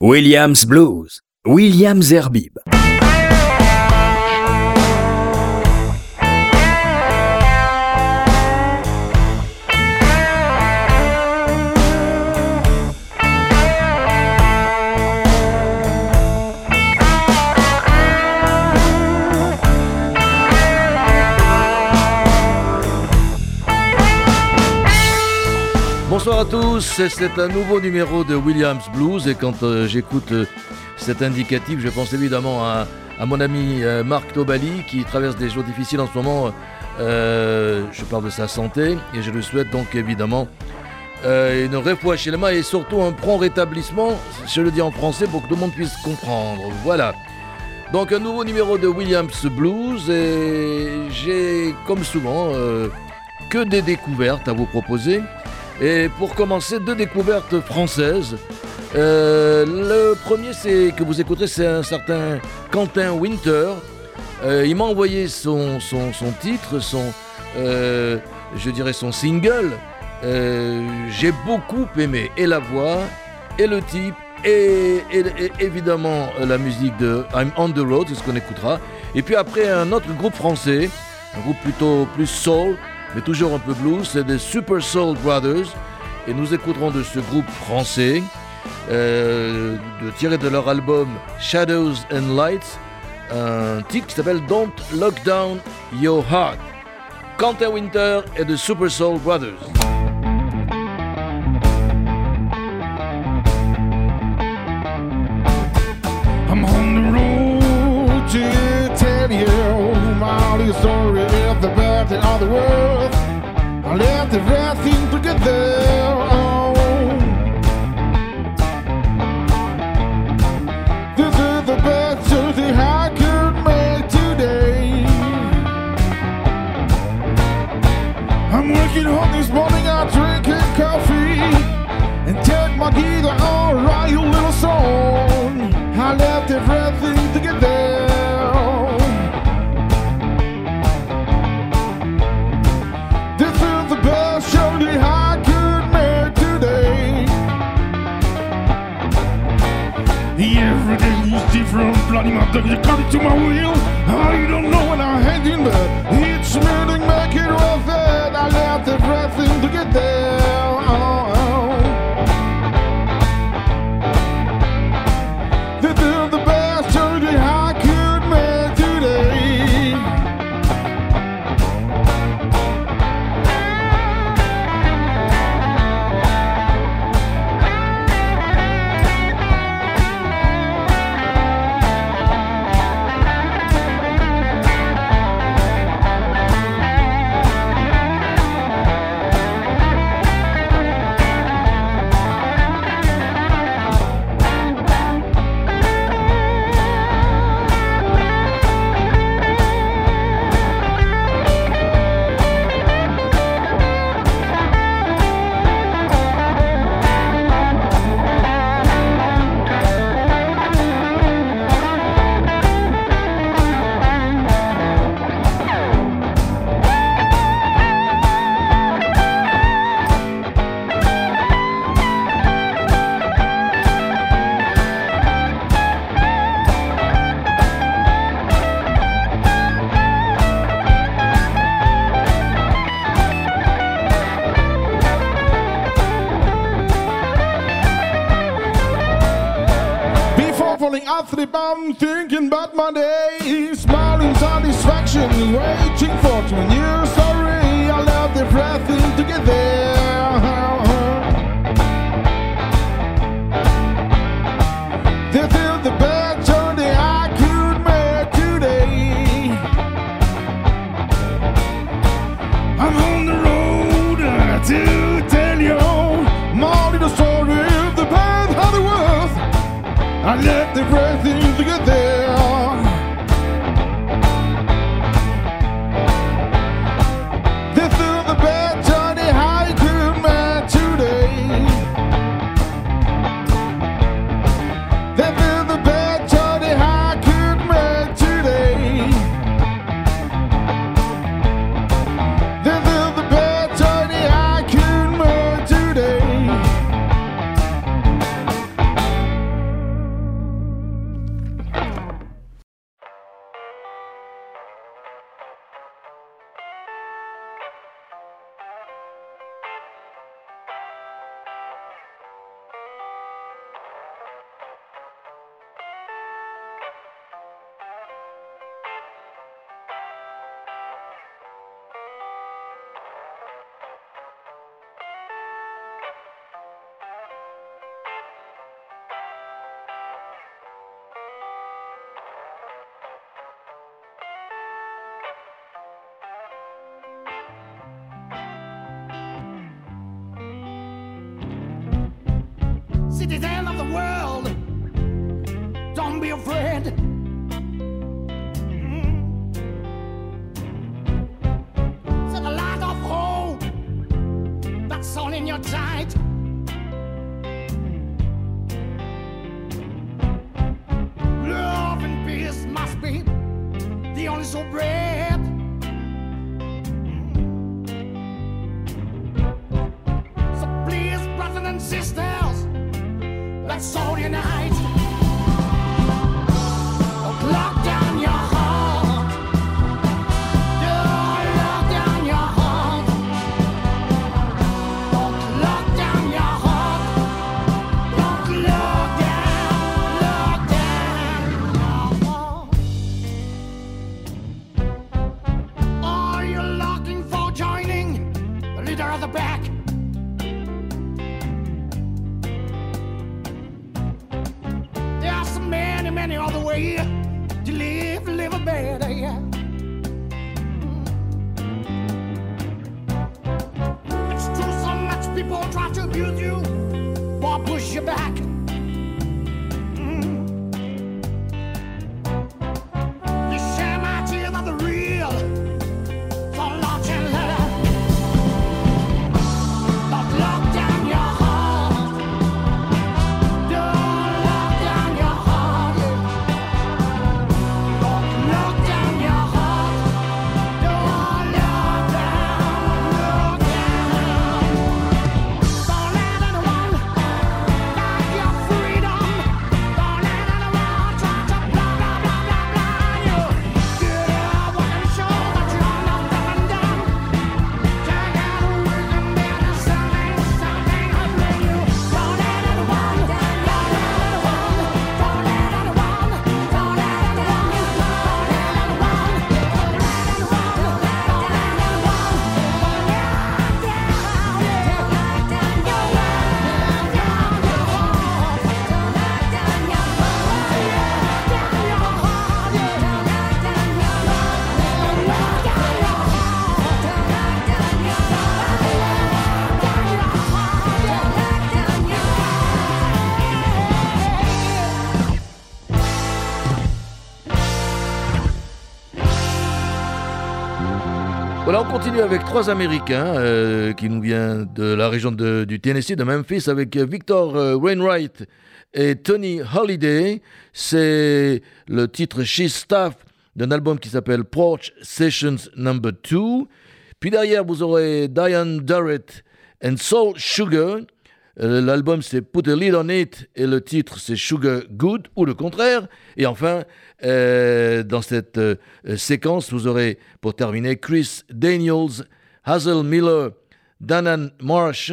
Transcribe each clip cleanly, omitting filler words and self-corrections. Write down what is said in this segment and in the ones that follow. Williams Blues, Williams Zerbib. Bonsoir à tous, c'est un nouveau numéro de Williams Blues et quand j'écoute cet indicatif, je pense évidemment à mon ami Marc Tobali qui traverse des jours difficiles en ce moment. Je parle de sa santé et je lui souhaite donc évidemment une refouachelma et surtout un prompt rétablissement, je le dis en français pour que tout le monde puisse comprendre, voilà. Donc un nouveau numéro de Williams Blues et j'ai comme souvent que des découvertes à vous proposer. Et pour commencer, deux découvertes françaises. Le premier c'est que vous écouterez, c'est un certain Quentin Winter. Il m'a envoyé son titre, son single. J'ai beaucoup aimé et la voix, et le type, et évidemment la musique de I'm on the Road, c'est ce qu'on écoutera. Et puis après un autre groupe français, un groupe plutôt plus soul, mais toujours un peu blues, c'est des Super Soul Brothers. Et nous écouterons de ce groupe français, tiré de leur album Shadows and Lights, un titre qui s'appelle Don't Lock Down Your Heart. Quentin Winter et de Super Soul Brothers. I'm on the road to tell you my little story of the birth and all the world. I left everything together. Oh. This is the best Tuesday I could make today. I'm working hard this morning, I'm drinking coffee and take my guitar, I'll write a little song. I left everything together. Every day is different, bloody mother, you cut it to my will. I don't know what I'm heading, but it's really making worth it. I left everything to get there. Oh, oh. This is the best journey I could make today. I'm thinking about my day, smiling satisfaction, waiting for 2 years. Sorry, I love the breathing to get there. This is the best journey I could make today. I'm on the road to tell you my little story of the path of the world. I left everything to get there. This is the best journey I could make today. This is the best journey I could make today. This is the best journey I could make today. It is the end of the world. Don't be afraid. So the light of hope that's all in your sight. Love and peace must be the only soul bread. So please, brothers and sisters, let's soul unite. Don't lock down your heart. Voilà, on continue avec trois Américains qui nous viennent de la région du Tennessee, de Memphis, avec Victor Wainwright et Tony Holliday. C'est le titre She Stuff d'un album qui s'appelle Porch Sessions No. 2. Puis derrière, vous aurez Diane Durrett and Soul Sugar. L'album, c'est Put a Lid on It, et le titre, c'est Sugar Good, ou le contraire. Et enfin, dans cette séquence, vous aurez, pour terminer, Chris Daniels, Hazel Miller, Danan Marsh.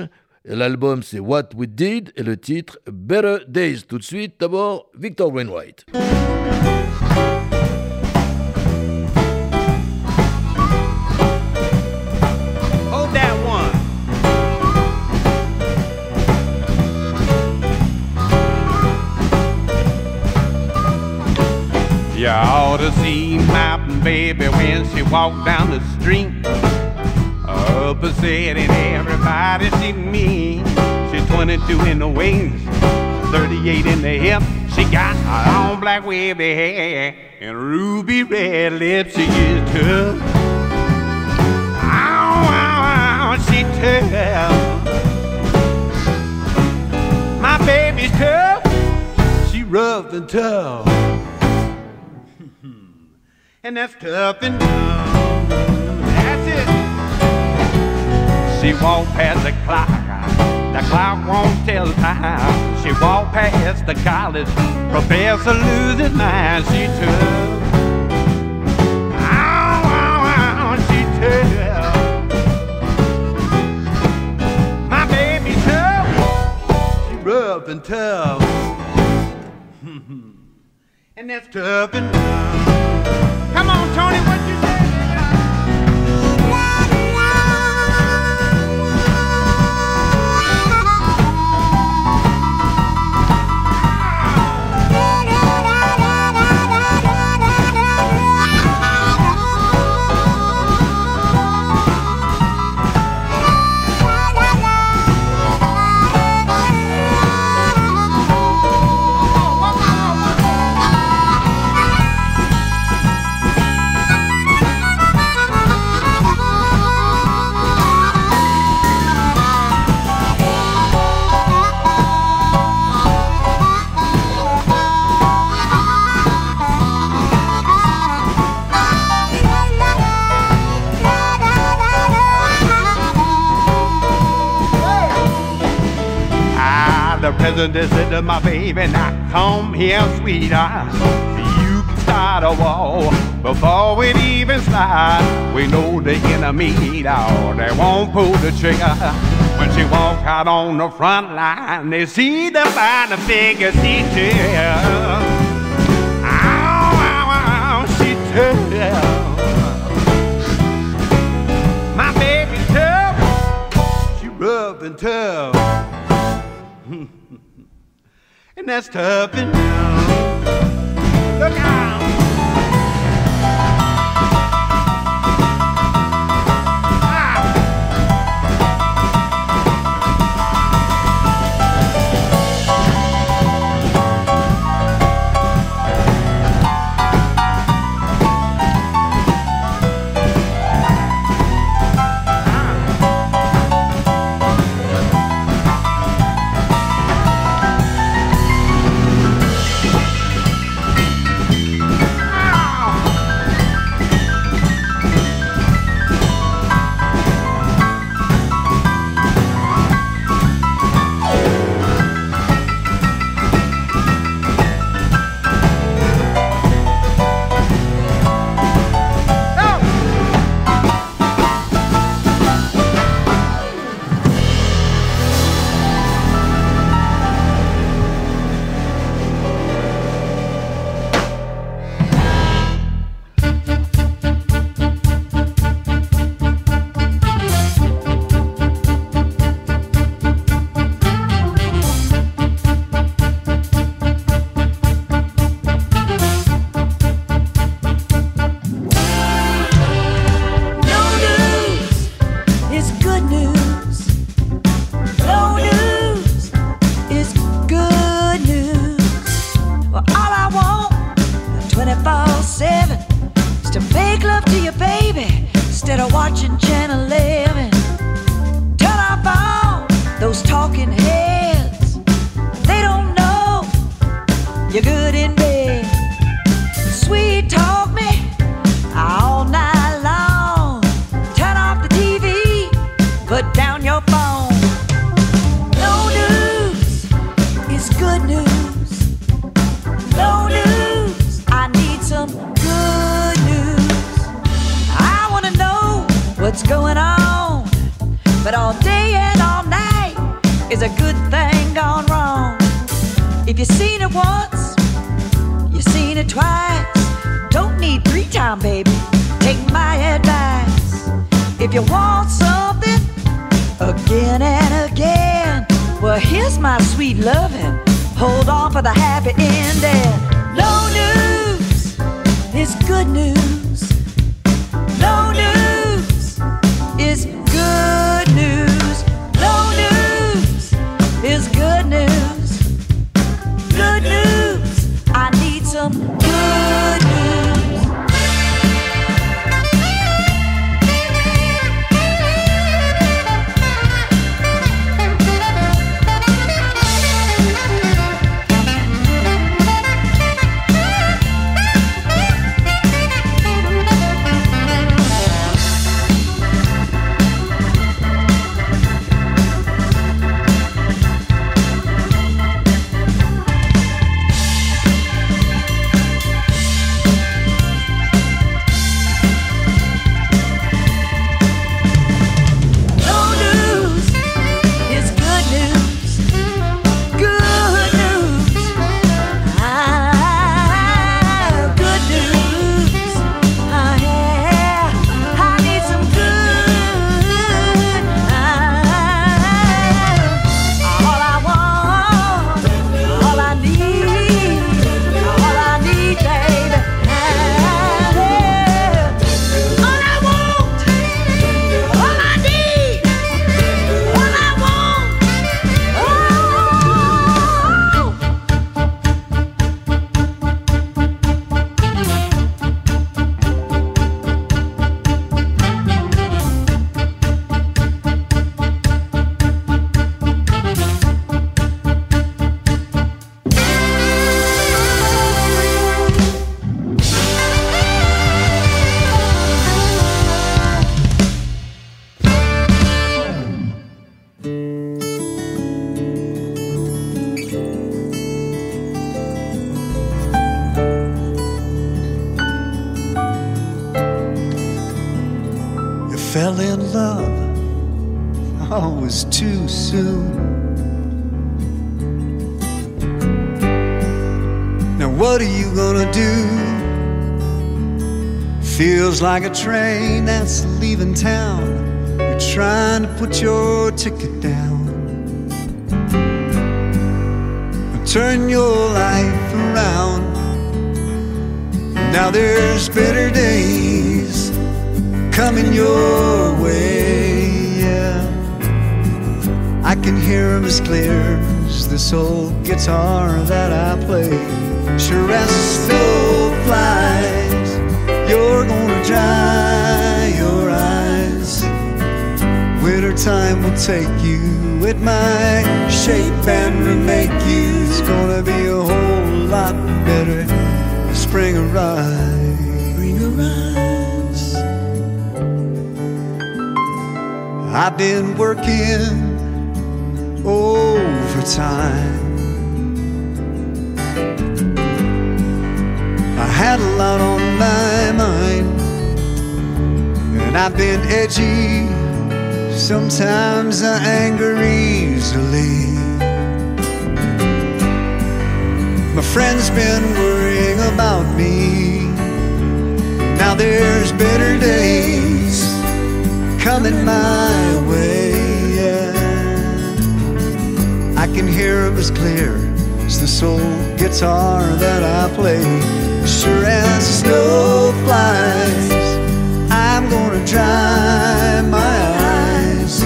L'album, c'est What We Did, et le titre, Better Days. Tout de suite, d'abord, Victor Wainwright. You ought to see my baby when she walked down the street. Up a set and everybody see me. She's 22 in the waist, 38 in the hip. She got long black wavy hair and ruby red lips. She is tough. Ow, ow, ow, she tough. My baby's tough. She rough and tough. And that's tough and dumb. That's it. She walked past the clock. The clock won't tell time. She walked past the college professor loses mind. She tough. Ow, ow, ow, she tough. My baby tough. She rough and tough. And that's tough and dumb. Come on, Tony, what you say? was a visit to my baby. Now come here, sweetheart. You can start a war before it even starts. We know the enemy, dog. They won't pull the trigger. When she walk out on the front line, they see them by the figure. She tears. Ow, ow, ow, she tears. Tough and tough, and that's tough and tough. Look out! fell in love, oh, it was too soon. Now what are you gonna do? Feels like a train that's leaving town. You're trying to put your ticket down. Now turn your life around. Now there's better days coming your way, yeah. I can hear 'em as clear as this old guitar that I play. Sure as snow flies, you're gonna dry your eyes. Wintertime will take you, it might shape and remake you. It's gonna be a whole lot better. Spring arrives. Spring arrives. I've been working overtime. I had a lot on my mind, and I've been edgy. Sometimes I anger easily. My friend's been worrying about me. Now there's better days coming my way, yeah. I can hear 'em as clear as the soul guitar that I play. Sure as snow flies, I'm gonna dry my eyes.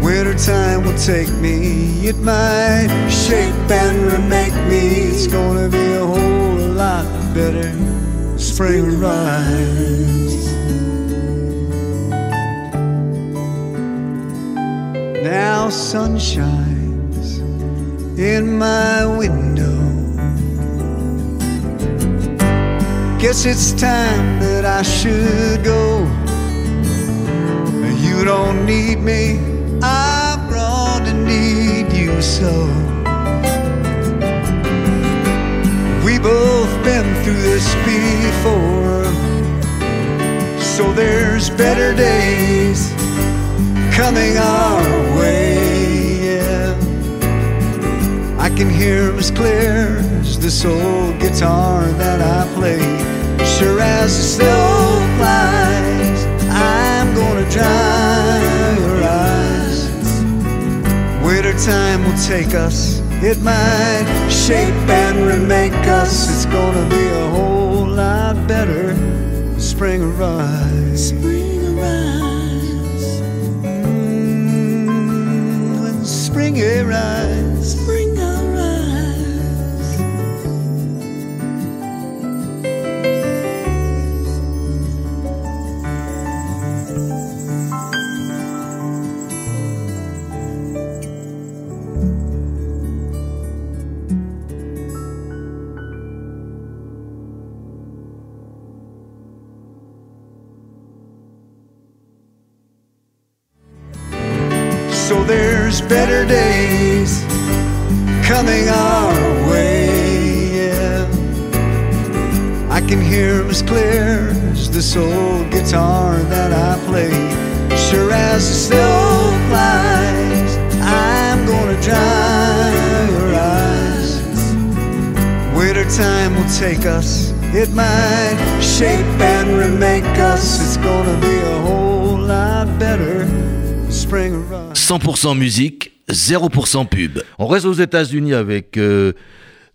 Wintertime will take me, it might shape and remake me. It's gonna be a whole lot better. Spring will rise. Now sun shines in my window. Guess it's time that I should go. You don't need me, I've grown to need you so. We both been through this before, so there's better days coming our way, yeah. I can hear 'em as clear as this old guitar that I play. Sure as the snow flies, I'm gonna dry your eyes. Wintertime will take us, it might shape and remake us. It's gonna be a whole lot better. Spring arrives. Spring arrives. When spring arrives. Spring better days coming our way, yeah. I can hear 'em as clear as this old guitar that I play. Sure as the snow flies, I'm gonna dry your eyes. Wintertime will take us, it might shape and remake us. It's gonna be a whole lot better. 100% musique, 0% pub. On reste aux États-Unis avec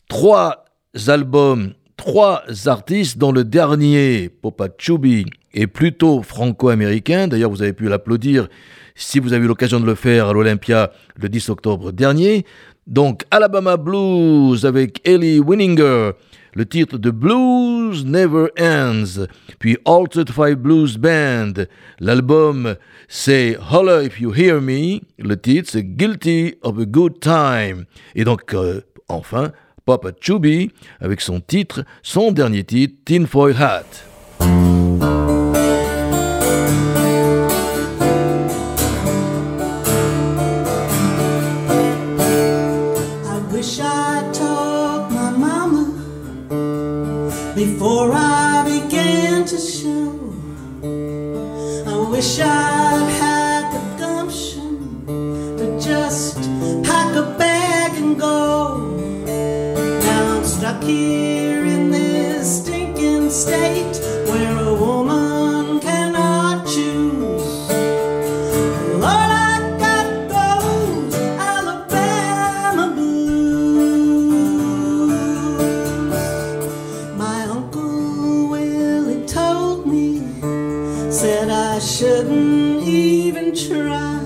trois albums, trois artistes, dont le dernier, Popa Chubby, est plutôt franco-américain. D'ailleurs, vous avez pu l'applaudir si vous avez eu l'occasion de le faire à l'Olympia le 10 octobre dernier. Donc, Alabama Blues avec Ellie Winninger, le titre de Blues Never Ends, puis Altered Five Blues Band. L'album, c'est Holler If You Hear Me. Le titre, c'est Guilty of a Good Time. Et donc, enfin, Popa Chubby, avec son titre, son dernier titre, Tin Foil Hat. I wish I'd had the gumption to just pack a bag and go. Now I'm stuck here in this stinking state where a woman cannot choose. Lord, I got those Alabama blues. My Uncle Willie told me, said I shouldn't even try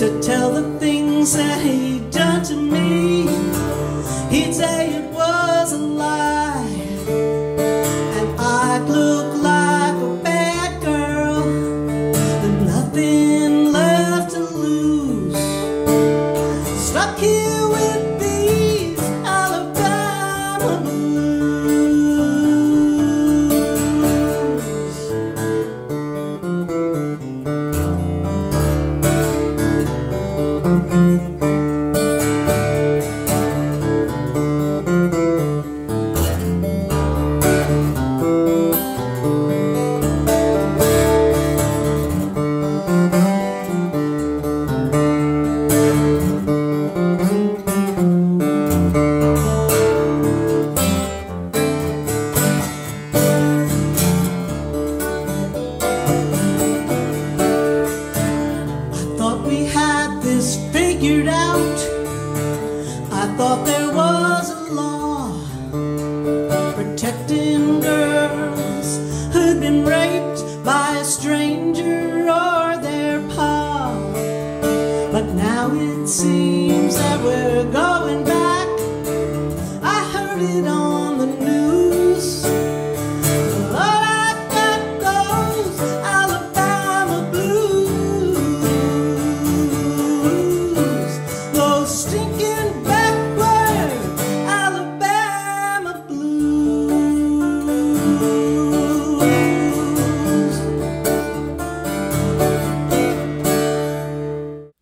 to tell the things that he'd done to me. He'd say it was a lie, and I'd look like a bad girl with nothing left to lose. Stuck here with these Alabama blues.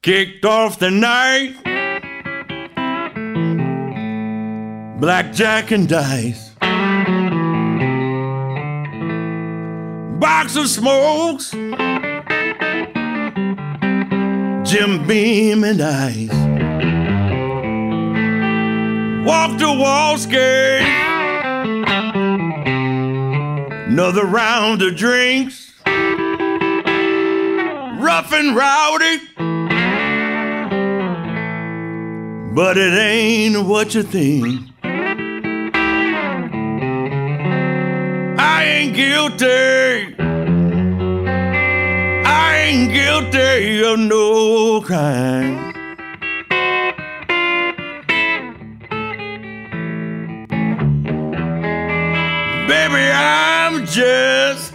Kicked off the night, blackjack and dice, box of smokes, Jim Beam and ice, walk to wall skate, another round of drinks, rough and rowdy. But it ain't what you think. I ain't guilty. I ain't guilty of no crime. Baby, I'm just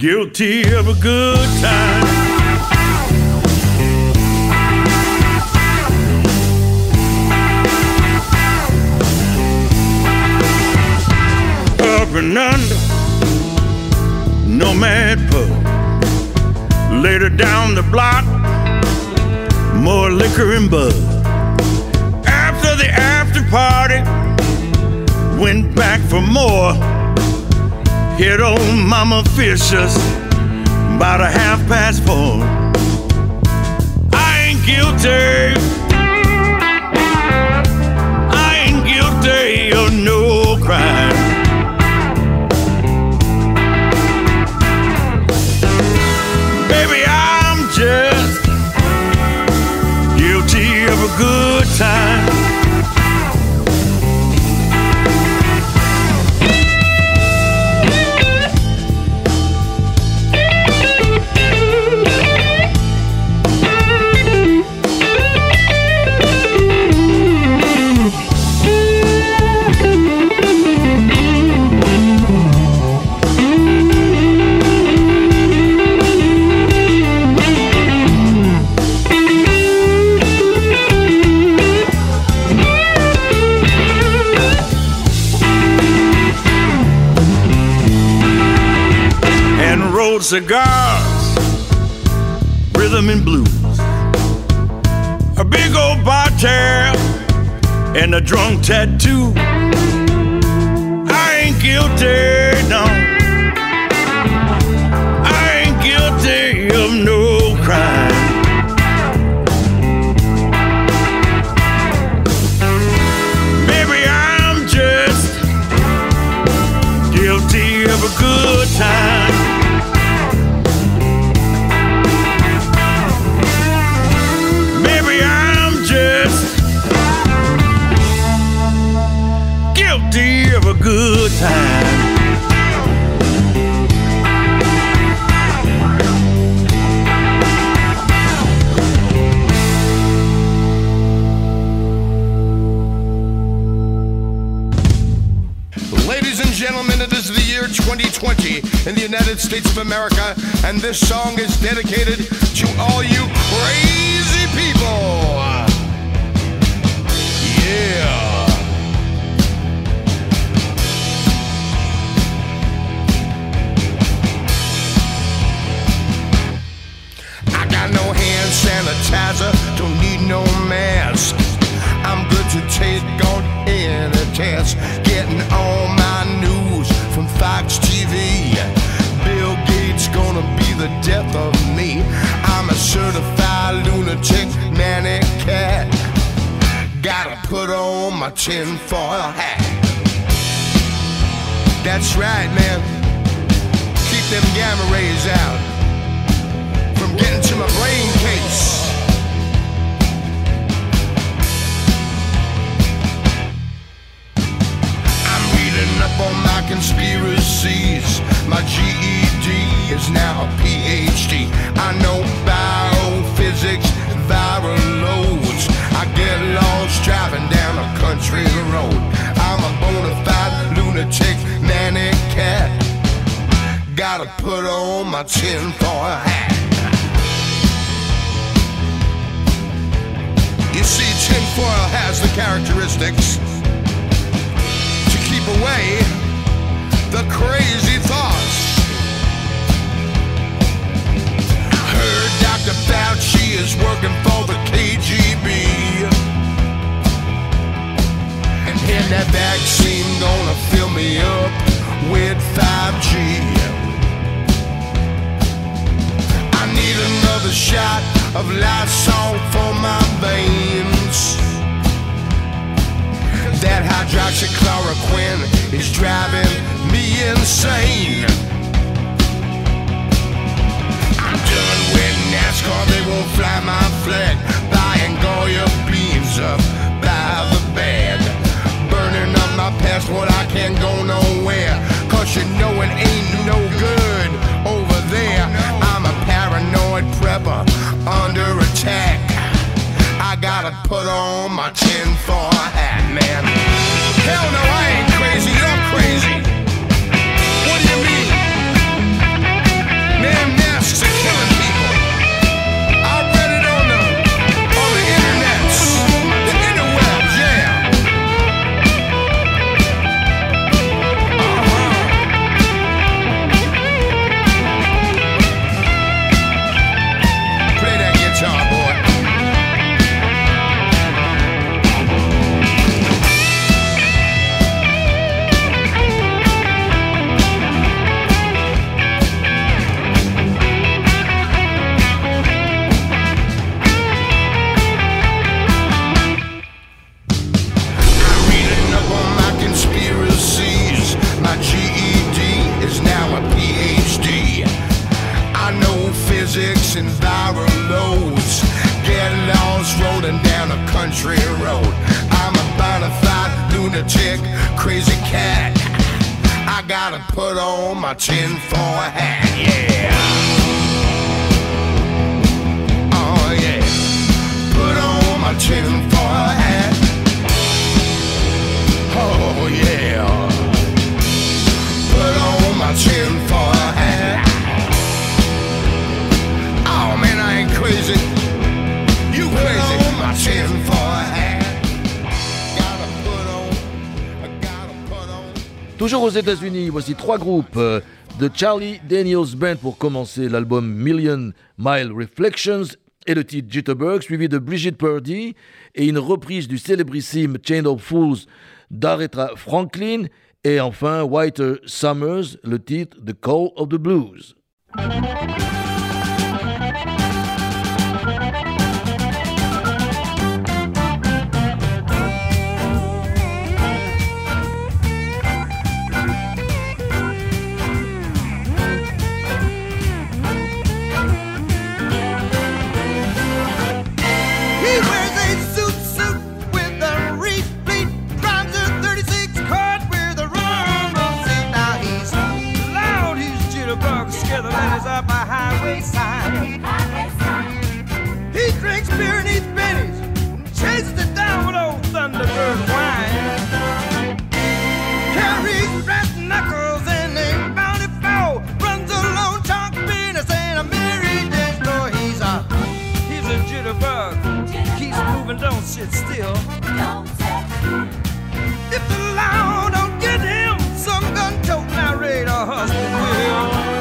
guilty of a good time. Under, nomad pub. Later down the block, more liquor and bug. After the after party, went back for more. Hit old Mama Fisher's about 4:30. I ain't guilty. I ain't guilty of no crime. Good time. Cigars, rhythm and blues, a big old bobtail, and a drunk tattoo. I ain't guilty, no. I ain't guilty of no crime. Baby, I'm just guilty of a good time. Good time. Ladies and gentlemen, it is the year 2020 in the United States of America, and this song is dedicated to all you crazy people. Yeah. Sanitizer, don't need no mask. I'm good to take on any test. Getting all my news from Fox TV. Bill Gates gonna be the death of me. I'm a certified lunatic, manic cat. Gotta put on my tinfoil hat. That's right, man. Keep them gamma rays out from getting to my brain case. I'm reading up on my conspiracies. My GED is now a PhD. I know biophysics, viral loads. I get lost driving down a country road. I'm a bona fide lunatic, manic cat. Gotta put on my tinfoil hat. You see, tinfoil has the characteristics to keep away the crazy thoughts. Heard Dr. Fauci is working for the KGB, and then that vaccine gonna fill me up with 5G. I need another shot of Lysol for my veins. That hydroxychloroquine is driving me insane. I'm done with NASCAR, they won't fly my flag. Buying Goya beans up by the bag. Burning up my passport, I can't go nowhere. Cause you know it ain't no good over there. I'm a paranoid prepper under attack. I gotta put on my tinfoil hat, man. Hell no, I ain't crazy, you're crazy. What do you mean? Man, masks are killing people. I read it on the internets, the interwebs, yeah. And viral loads. Get lost rolling down a country road. I'm a bona fide lunatic, crazy cat. I gotta put on my tinfoil hat, yeah. Oh yeah. Put on my tinfoil hat. Oh yeah. Put on my tinfoil hat. Crazy, you crazy. My tinfoil hat. Gotta put on, I gotta put on. Toujours aux États-Unis, voici trois groupes de Charlie Daniels Band pour commencer l'album Million Mile Reflections et le titre Jitterbug, suivi de Bridget Purdy et une reprise du célébrissime Chain of Fools d'Aretha Franklin Et enfin, White Summers, le titre The Call of the Blues. He drinks beer and eats pennies and chases it down with old Thunderbird wine. Carries brass knuckles and a bounty fowl, runs a lone chunk penis and a merry dance floor. He's a jitterbug, keeps moving, don't sit still. If the law don't get him, some gun-toting narrator husband will.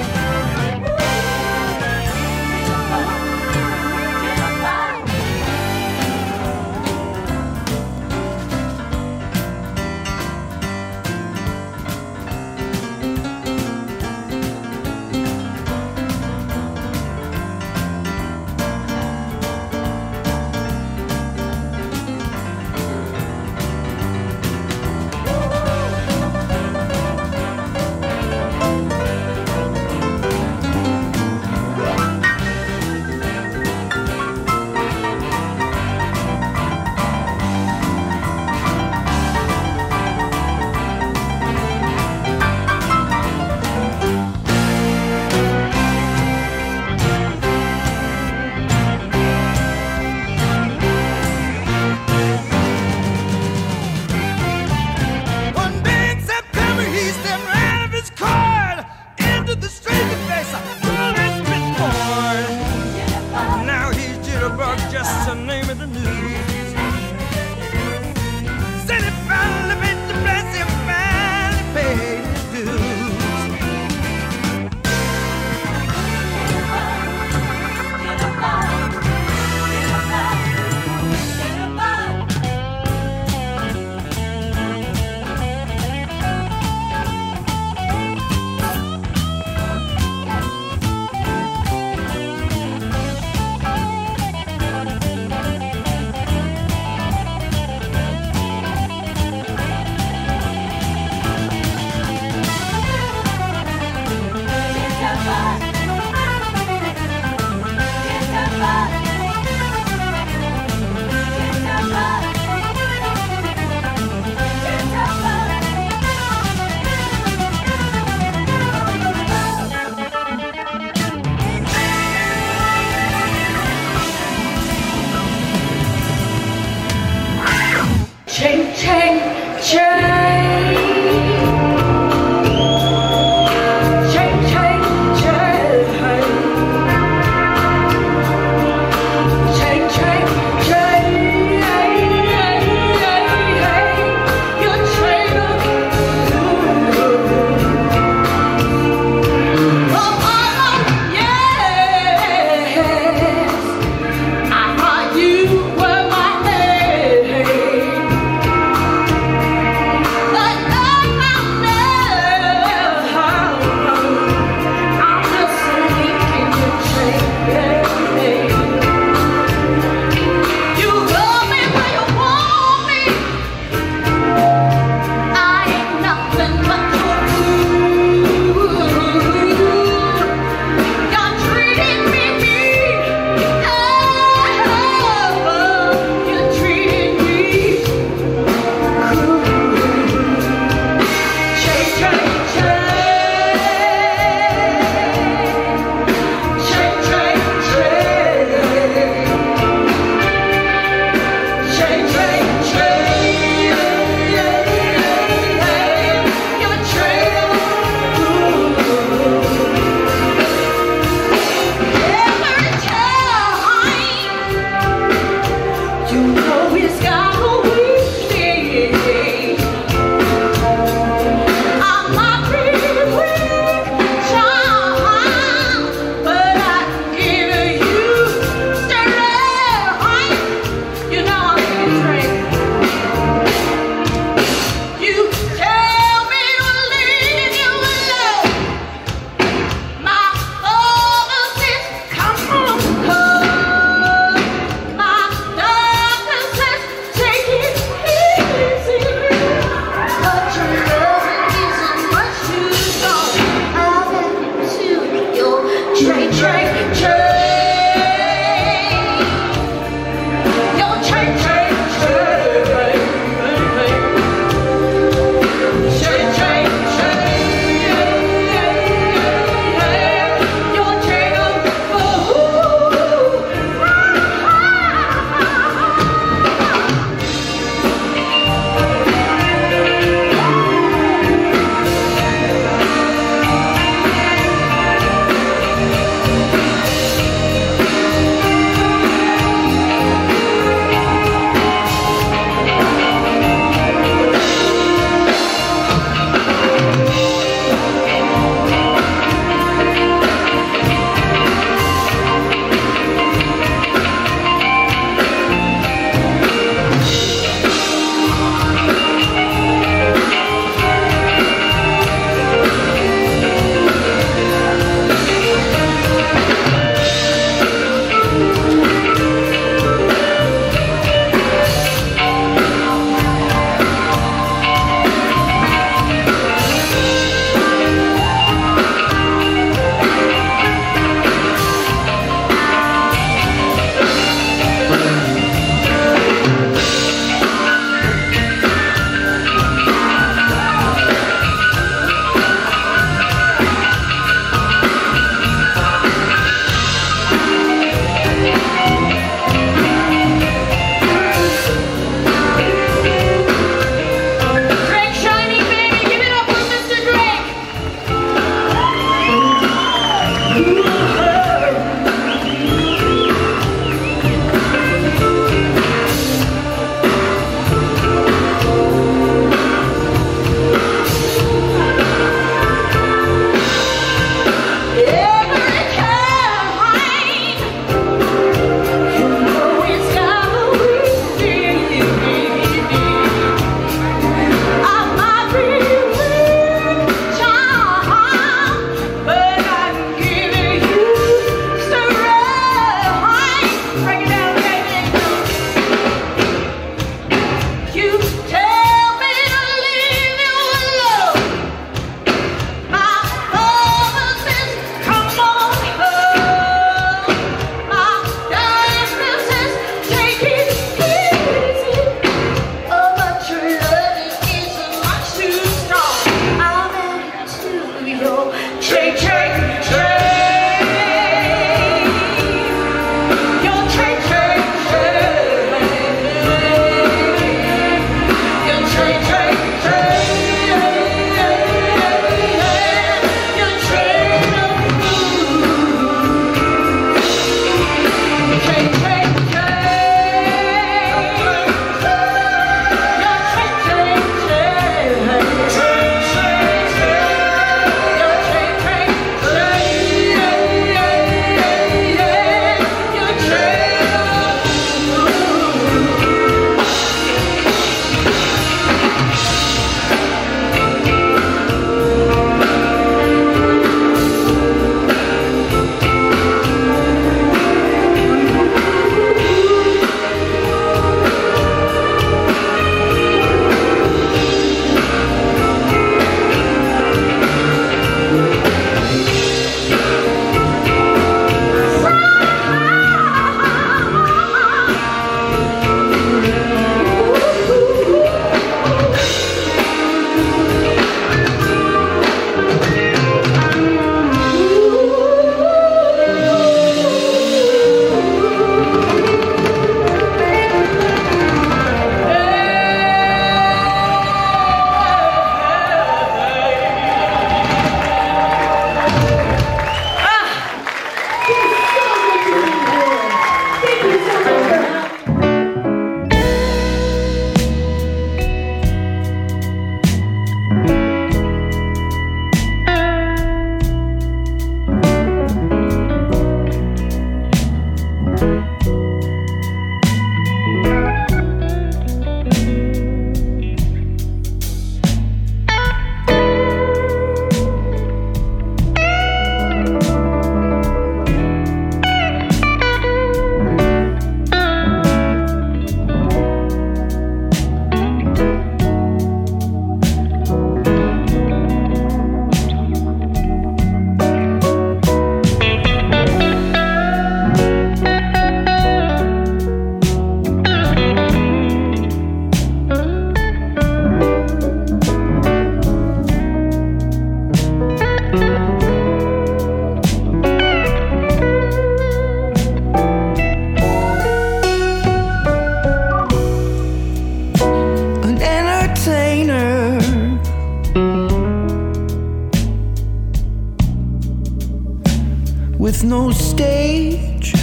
with no stage.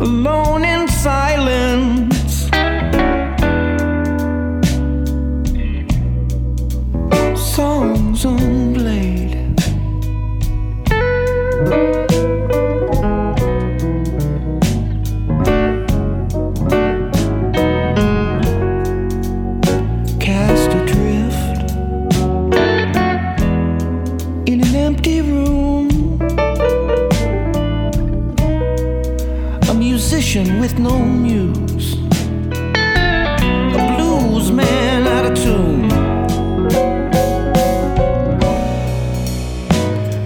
Alone in silence, songs unplayed. With no muse, a blues man out of tune.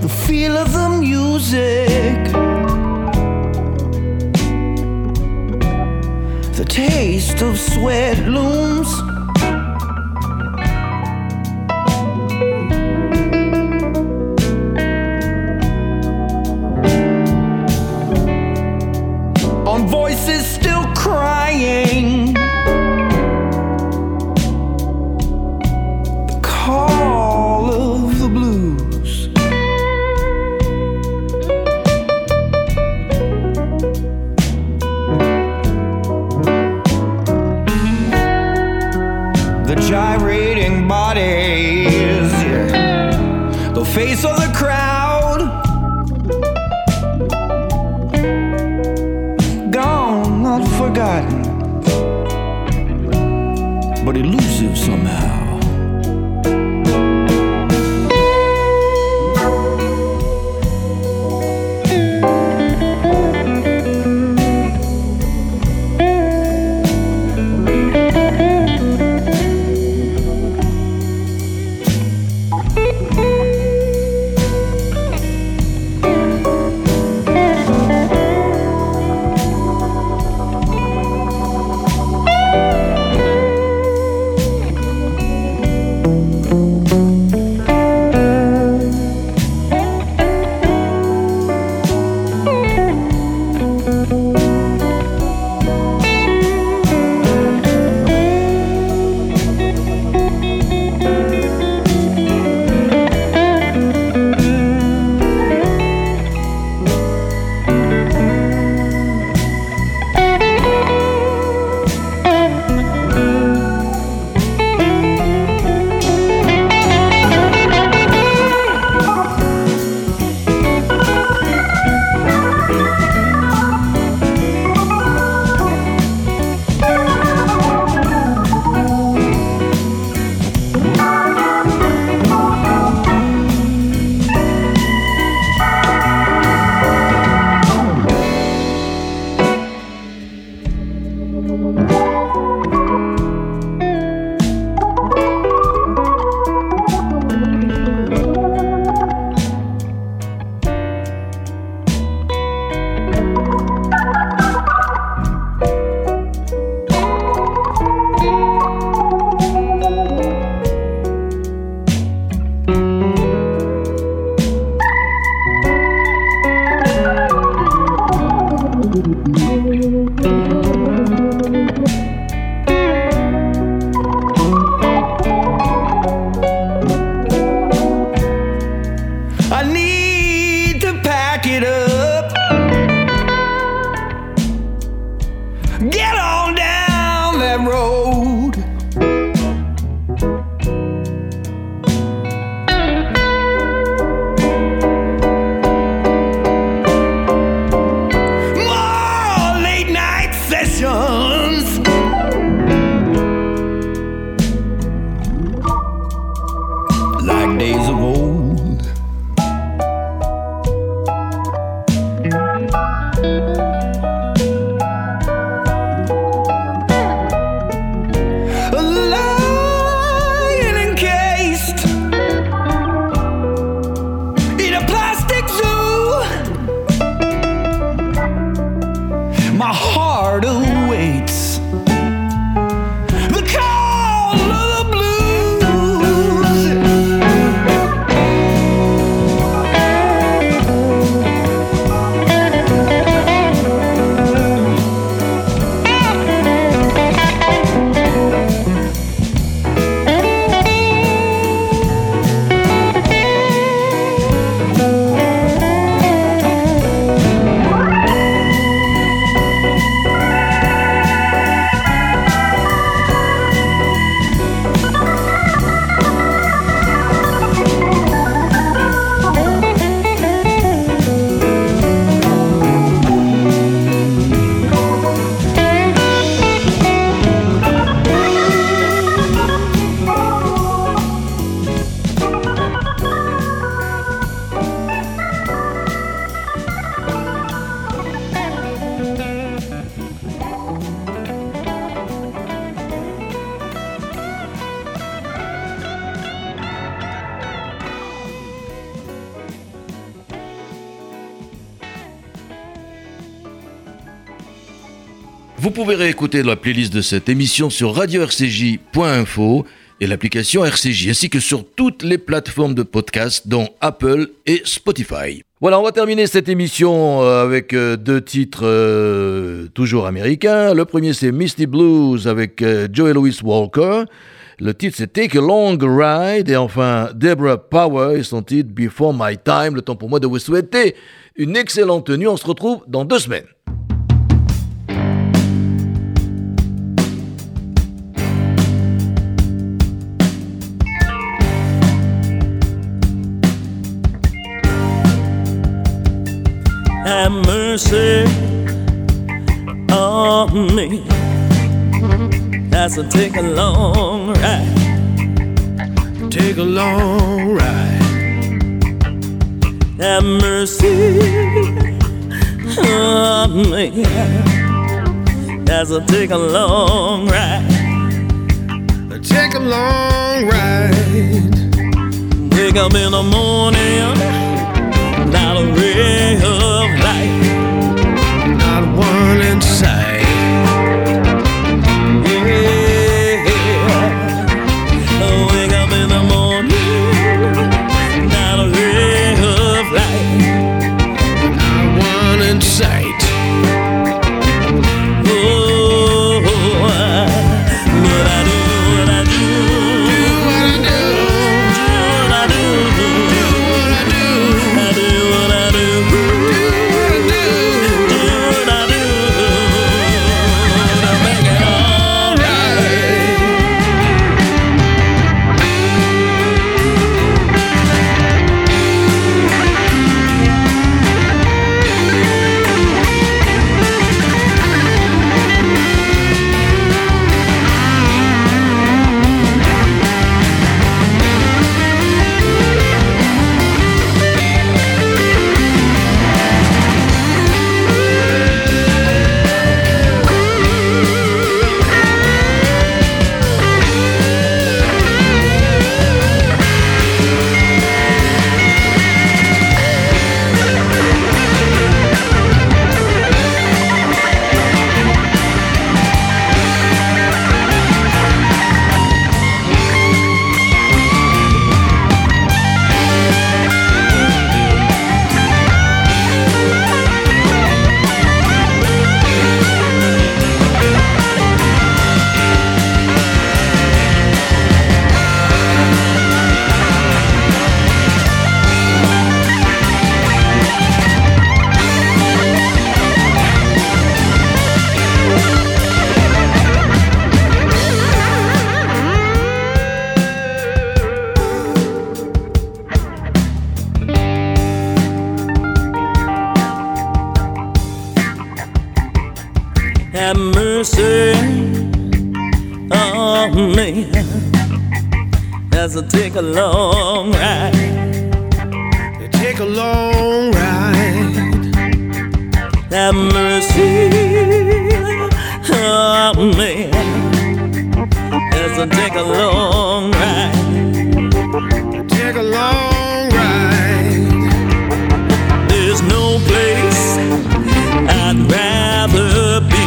The feel of the music, the taste of sweat looms. Face of the crowd, gone, not forgotten, but elusive somehow. Vous pouvez réécouter la playlist de cette émission sur radio-rcj.info et l'application RCJ, ainsi que sur toutes les plateformes de podcast, dont Apple et Spotify. Voilà, on va terminer cette émission avec deux titres toujours américains. Le premier, c'est Misty Blues avec Joe Louis Walker. Le titre, c'est Take a Long Ride. Et enfin, Deborah Power et son titre Before My Time. Le temps pour moi de vous souhaiter une excellente nuit. On se retrouve dans 2 semaines. Have mercy on me, as I take a long ride, take a long ride. Have mercy on me, as I take a long ride, take a long ride. Wake up in the morning, not a ray of light, not one in sight. Yeah, wake up in the morning, not a ray of light, not one in sight. Oh, what I do, what I do, do what I do. Take a long ride, take a long ride. Have mercy on me, as I take a long ride, take a long ride. There's no place I'd rather be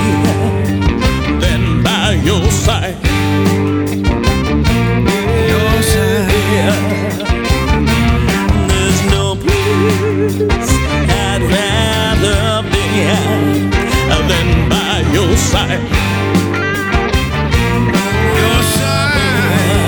than by your side. There's no place I'd rather be than by your side. Your side.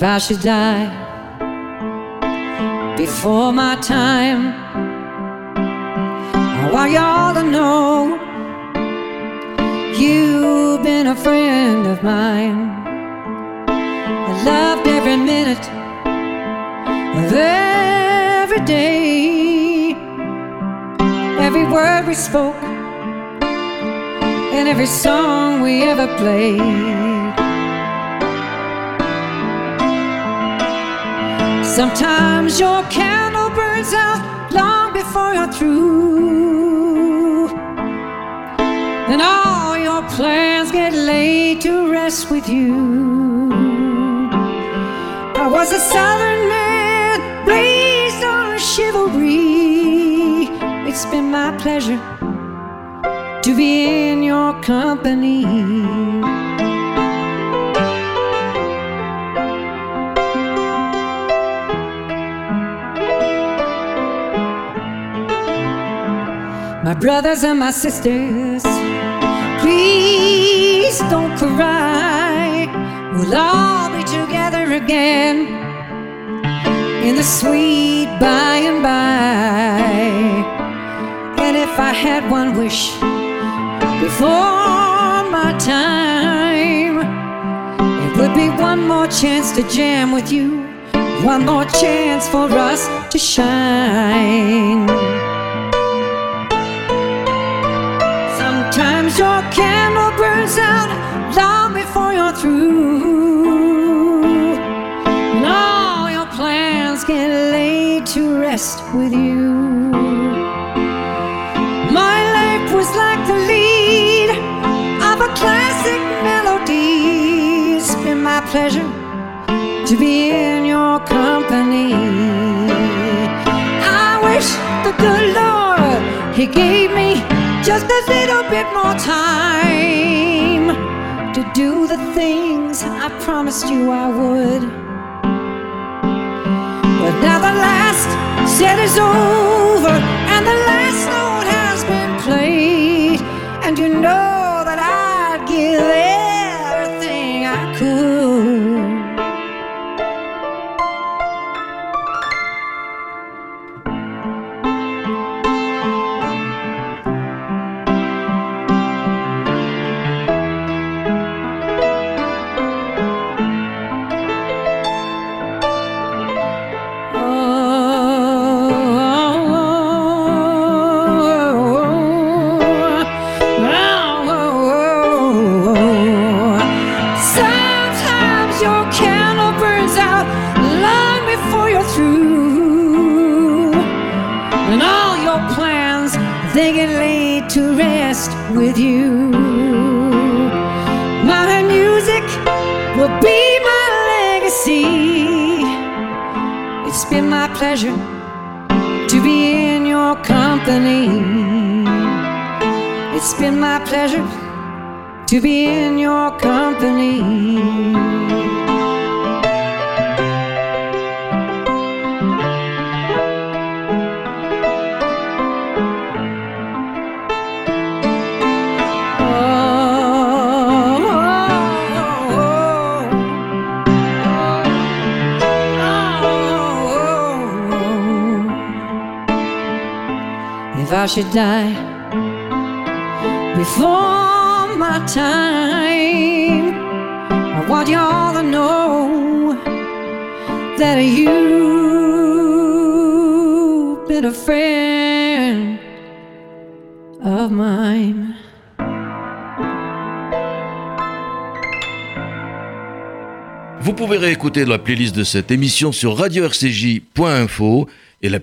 if I should die before my time, I want y'all to know you've been a friend of mine. I loved every minute of every day, every word we spoke, and every song we ever played. Sometimes your candle burns out long before you're through, and all your plans get laid to rest with you. I was a southern man raised on chivalry. It's been my pleasure to be in your company. My brothers and my sisters, please don't cry. We'll all be together again in the sweet by and by. And if I had one wish before my time, it would be one more chance to jam with you, one more chance for us to shine. Sometimes your candle burns out long before you're through, and all your plans get laid to rest with you. My life was like the lead of a classic melody. It's been my pleasure to be in your company. I wish the good Lord, he gave me just a little bit more time to do the things I promised you I would. But now the last set is over and the last note has been played, and you know that I'd give everything I could. To be in your company. If I should die before my time, I want y'all to know that you've been a friend of mine. Vous pouvez réécouter la playlist de cette émission sur radio-rcj.info